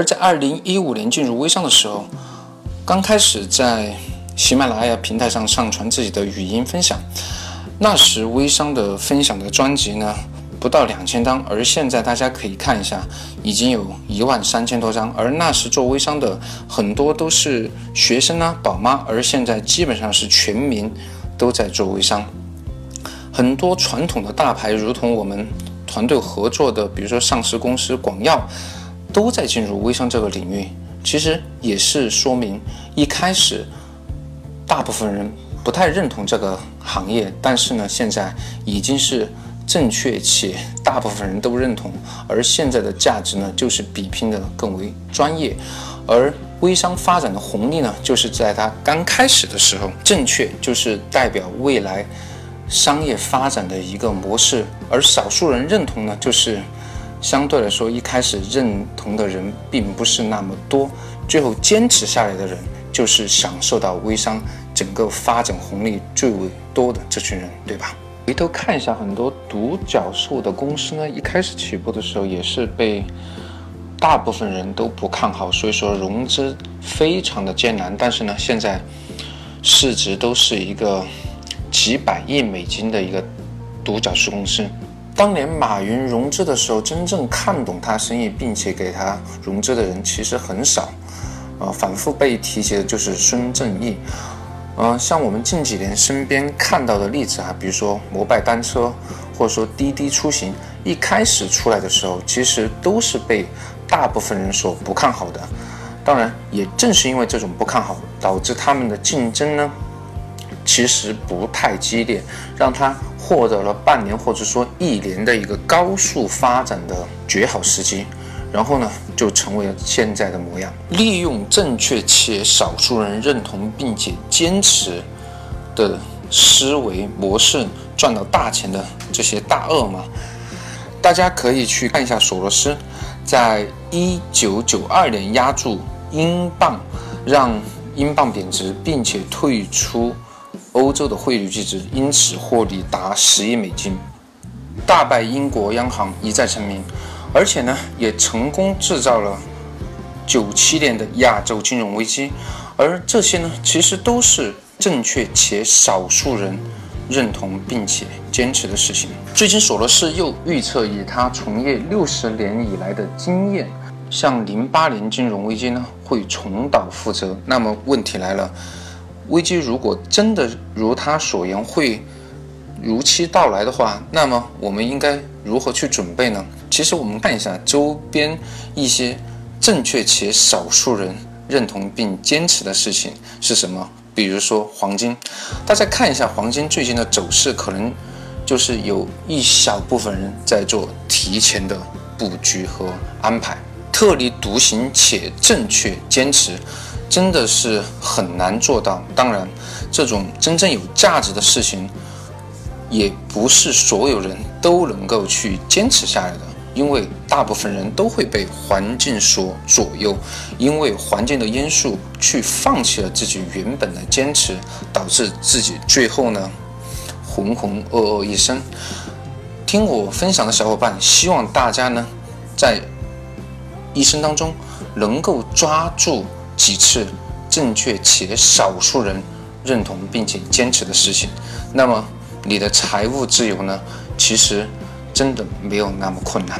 而在2015年进入微商的时候，刚开始在喜马拉雅平台上上传自己的语音分享，那时微商的分享的专辑呢不到2000张，而现在大家可以看一下，已经有13000多张。而那时做微商的很多都是学生啊、宝妈，而现在基本上是全民都在做微商。很多传统的大牌，如同我们团队合作的，比如说上市公司广药，都在进入微商这个领域。其实也是说明一开始大部分人不太认同这个行业，但是呢，现在已经是正确且大部分人都认同，而现在的价值呢，就是比拼的更为专业，而微商发展的红利呢，就是在它刚开始的时候，正确就是代表未来商业发展的一个模式，而少数人认同呢，就是相对来说一开始认同的人并不是那么多，最后坚持下来的人就是享受到微商整个发展红利最为多的这群人，对吧？回头看一下，很多独角兽的公司呢，一开始起步的时候也是被大部分人都不看好，所以说融资非常的艰难。但是呢，现在市值都是一个几百亿美金的一个独角兽公司。当年马云融资的时候，真正看懂他生意并且给他融资的人其实很少，反复被提及的就是孙正义。像我们近几年身边看到的例子啊，比如说摩拜单车，或者说滴滴出行，一开始出来的时候，其实都是被大部分人所不看好的。当然，也正是因为这种不看好，导致他们的竞争呢，其实不太激烈，让他获得了半年或者说1年的一个高速发展的绝好时机。然后呢，就成为了现在的模样。利用正确且少数人认同并且坚持的思维模式赚到大钱的这些大鳄嘛，大家可以去看一下索罗斯，在1992年压住英镑，让英镑贬值，并且退出欧洲的汇率机制，因此获利达10亿美金，大败英国央行，一再成名。而且呢，也成功制造了97年的亚洲金融危机，而这些呢，其实都是正确且少数人认同并且坚持的事情。最近，索罗斯又预测以他从业60年以来的经验，像08年金融危机呢，会重蹈覆辙。那么问题来了，危机如果真的如他所言会如期到来的话，那么我们应该如何去准备呢？其实我们看一下周边一些正确且少数人认同并坚持的事情是什么，比如说黄金。大家看一下黄金最近的走势，可能就是有一小部分人在做提前的布局和安排，特立独行且正确坚持真的是很难做到。当然，这种真正有价值的事情也不是所有人都能够去坚持下来的，因为大部分人都会被环境所左右，因为环境的因素去放弃了自己原本的坚持，导致自己最后呢浑浑噩噩一生。听我分享的小伙伴，希望大家呢在一生当中能够抓住几次正确且少数人认同并且坚持的事情，那么你的财务自由呢，其实真的没有那么困难。